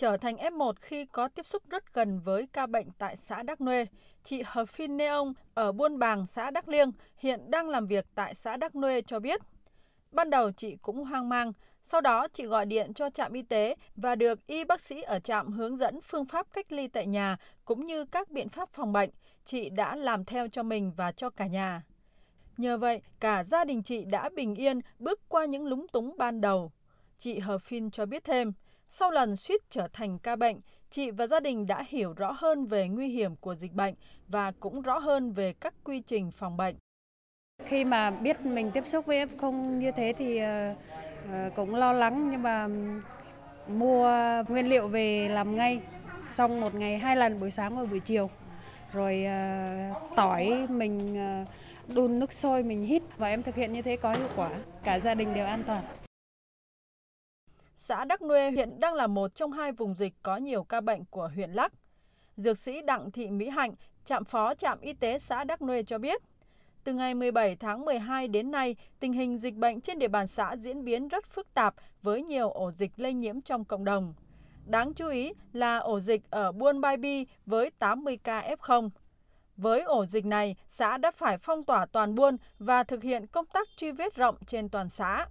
trở thành F1 khi có tiếp xúc rất gần với ca bệnh tại xã Đắk Nuê. Chị Hờ Phin Nê Ông ở Buôn Bàng, xã Đắk Liêng, hiện đang làm việc tại xã Đắk Nuê cho biết. Ban đầu chị cũng hoang mang, sau đó chị gọi điện cho trạm y tế và được y bác sĩ ở trạm hướng dẫn phương pháp cách ly tại nhà cũng như các biện pháp phòng bệnh. Chị đã làm theo cho mình và cho cả nhà. Nhờ vậy, cả gia đình chị đã bình yên bước qua những lúng túng ban đầu. Chị Hờ Phin cho biết thêm, sau lần suýt trở thành ca bệnh, chị và gia đình đã hiểu rõ hơn về nguy hiểm của dịch bệnh và cũng rõ hơn về các quy trình phòng bệnh. Khi mà biết mình tiếp xúc với F0 như thế thì cũng lo lắng, nhưng mà mua nguyên liệu về làm ngay, xong một ngày 2 lần, buổi sáng và buổi chiều. Rồi tỏi mình đun nước sôi mình hít, và em thực hiện như thế có hiệu quả, cả gia đình đều an toàn. Xã Đắk Nuê hiện đang là một trong 2 vùng dịch có nhiều ca bệnh của huyện Lắk. Dược sĩ Đặng Thị Mỹ Hạnh, trạm phó trạm y tế xã Đắk Nuê cho biết, từ ngày 17 tháng 12 đến nay, tình hình dịch bệnh trên địa bàn xã diễn biến rất phức tạp với nhiều ổ dịch lây nhiễm trong cộng đồng. Đáng chú ý là ổ dịch ở Buôn Bay Bi với 80 ca F0. Với ổ dịch này, xã đã phải phong tỏa toàn buôn và thực hiện công tác truy vết rộng trên toàn xã.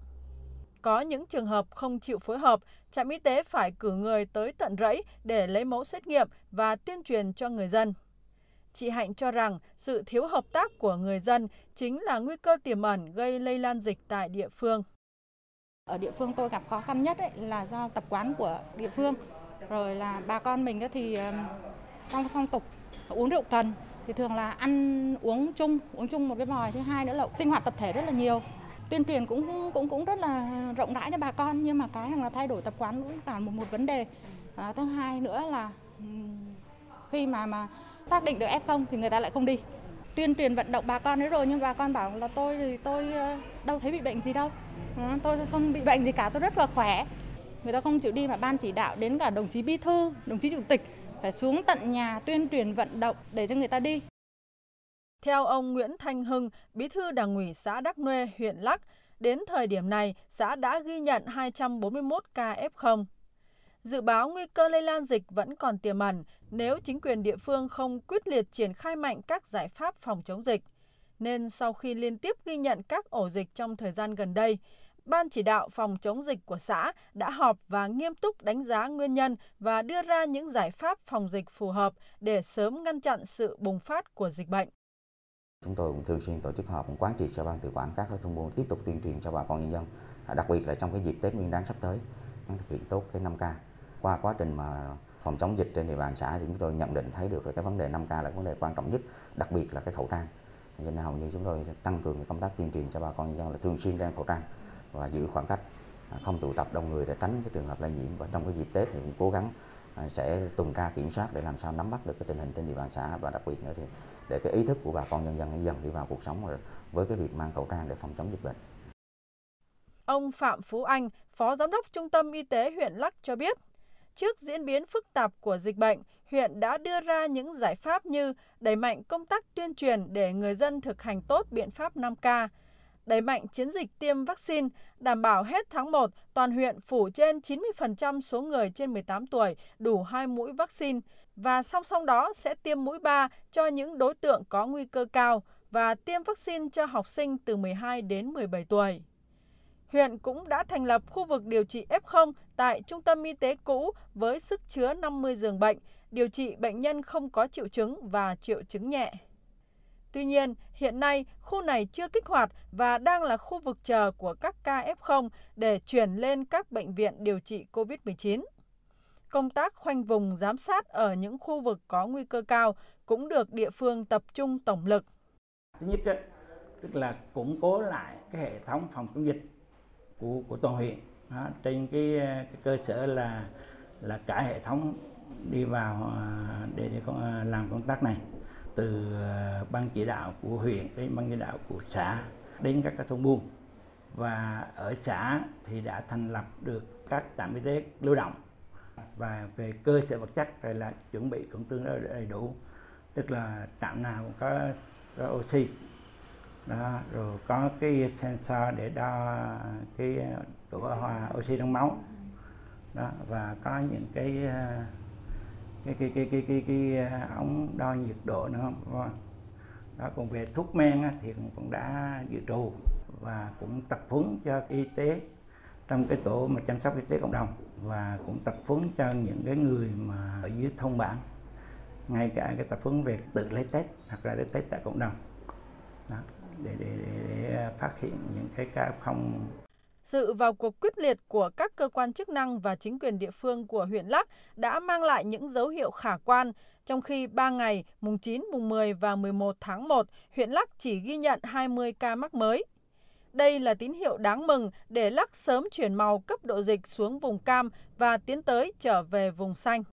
Có những trường hợp không chịu phối hợp, trạm y tế phải cử người tới tận rẫy để lấy mẫu xét nghiệm và tuyên truyền cho người dân. Chị Hạnh cho rằng sự thiếu hợp tác của người dân chính là nguy cơ tiềm ẩn gây lây lan dịch tại địa phương. Ở địa phương tôi gặp khó khăn nhất là do tập quán của địa phương. Rồi là bà con mình thì trong phong tục uống rượu cần thì thường là ăn uống chung một cái vòi. Thứ hai nữa là sinh hoạt tập thể rất là nhiều. Tuyên truyền cũng rất là rộng rãi cho bà con, nhưng mà cái là thay đổi tập quán cũng cả một vấn đề. Thứ hai nữa là khi mà xác định được F0 thì người ta lại không đi. Tuyên truyền vận động bà con đấy rồi, nhưng bà con bảo là tôi đâu thấy bị bệnh gì đâu. Tôi không bị bệnh gì cả, tôi rất là khỏe. Người ta không chịu đi, mà ban chỉ đạo đến cả đồng chí bí thư, đồng chí chủ tịch phải xuống tận nhà tuyên truyền vận động để cho người ta đi. Theo ông Nguyễn Thanh Hưng, bí thư đảng ủy xã Đắk Nuê, huyện Lắk, đến thời điểm này xã đã ghi nhận 241 ca F0. Dự báo nguy cơ lây lan dịch vẫn còn tiềm ẩn nếu chính quyền địa phương không quyết liệt triển khai mạnh các giải pháp phòng chống dịch. Nên sau khi liên tiếp ghi nhận các ổ dịch trong thời gian gần đây, Ban chỉ đạo phòng chống dịch của xã đã họp và nghiêm túc đánh giá nguyên nhân và đưa ra những giải pháp phòng dịch phù hợp để sớm ngăn chặn sự bùng phát của dịch bệnh. Chúng tôi cũng thường xuyên tổ chức họp quán triệt cho ban tự quản các thôn buôn tiếp tục tuyên truyền cho bà con nhân dân, đặc biệt là trong cái dịp Tết Nguyên Đán sắp tới, thực hiện tốt cái 5K. Qua quá trình mà phòng chống dịch trên địa bàn xã thì chúng tôi nhận định thấy được là cái vấn đề 5K là vấn đề quan trọng nhất, đặc biệt là cái khẩu trang. Nên hầu như chúng tôi tăng cường công tác tuyên truyền cho bà con nhân dân là thường xuyên đeo khẩu trang và giữ khoảng cách, không tụ tập đông người để tránh cái trường hợp lây nhiễm. Và trong cái dịp Tết thì cũng cố gắng sẽ tuần tra kiểm soát để làm sao nắm bắt được cái tình hình trên địa bàn xã, và đặc biệt nữa thì để cái ý thức của bà con nhân dân dần đi vào cuộc sống với cái việc mang khẩu trang để phòng chống dịch bệnh. Ông Phạm Phú Anh, Phó Giám đốc Trung tâm Y tế huyện Lắk cho biết, trước diễn biến phức tạp của dịch bệnh, huyện đã đưa ra những giải pháp như đẩy mạnh công tác tuyên truyền để người dân thực hành tốt biện pháp 5K, đẩy mạnh chiến dịch tiêm vaccine, đảm bảo hết tháng 1 toàn huyện phủ trên 90% số người trên 18 tuổi đủ 2 mũi vaccine, và song song đó sẽ tiêm mũi 3 cho những đối tượng có nguy cơ cao và tiêm vaccine cho học sinh từ 12 đến 17 tuổi. Huyện cũng đã thành lập khu vực điều trị F0 tại trung tâm y tế cũ với sức chứa 50 giường bệnh, điều trị bệnh nhân không có triệu chứng và triệu chứng nhẹ. Tuy nhiên, hiện nay khu này chưa kích hoạt và đang là khu vực chờ của các ca F0 để chuyển lên các bệnh viện điều trị COVID-19. Công tác khoanh vùng giám sát ở những khu vực có nguy cơ cao cũng được địa phương tập trung tổng lực. Thứ nhất tức là củng cố lại cái hệ thống phòng chống dịch của toàn huyện trên cái cơ sở là cả hệ thống đi vào để làm công tác này, từ ban chỉ đạo của huyện đến ban chỉ đạo của xã đến các thôn buôn. Và ở xã thì đã thành lập được các trạm y tế lưu động, và về cơ sở vật chất thì là chuẩn bị cũng tương đối đầy đủ, tức là trạm nào cũng có oxy. Đó, rồi có cái sensor để đo cái độ oxy trong máu, đó, và có những cái ống đo nhiệt độ nữa không. Đó, còn về thuốc men thì cũng đã dự trù và cũng tập huấn cho y tế trong cái tổ mà chăm sóc y tế cộng đồng, và cũng tập huấn cho những cái người mà ở dưới thôn bản, ngay cả cái tập huấn về tự lấy test hoặc là lấy test tại cộng đồng. Đó, để phát hiện những cái ca không. Sự vào cuộc quyết liệt của các cơ quan chức năng và chính quyền địa phương của huyện Lắk đã mang lại những dấu hiệu khả quan. Trong khi 3 ngày, mùng 9, mùng 10 và 11 tháng 1, huyện Lắk chỉ ghi nhận 20 ca mắc mới. Đây là tín hiệu đáng mừng để Lắk sớm chuyển màu cấp độ dịch xuống vùng cam và tiến tới trở về vùng xanh.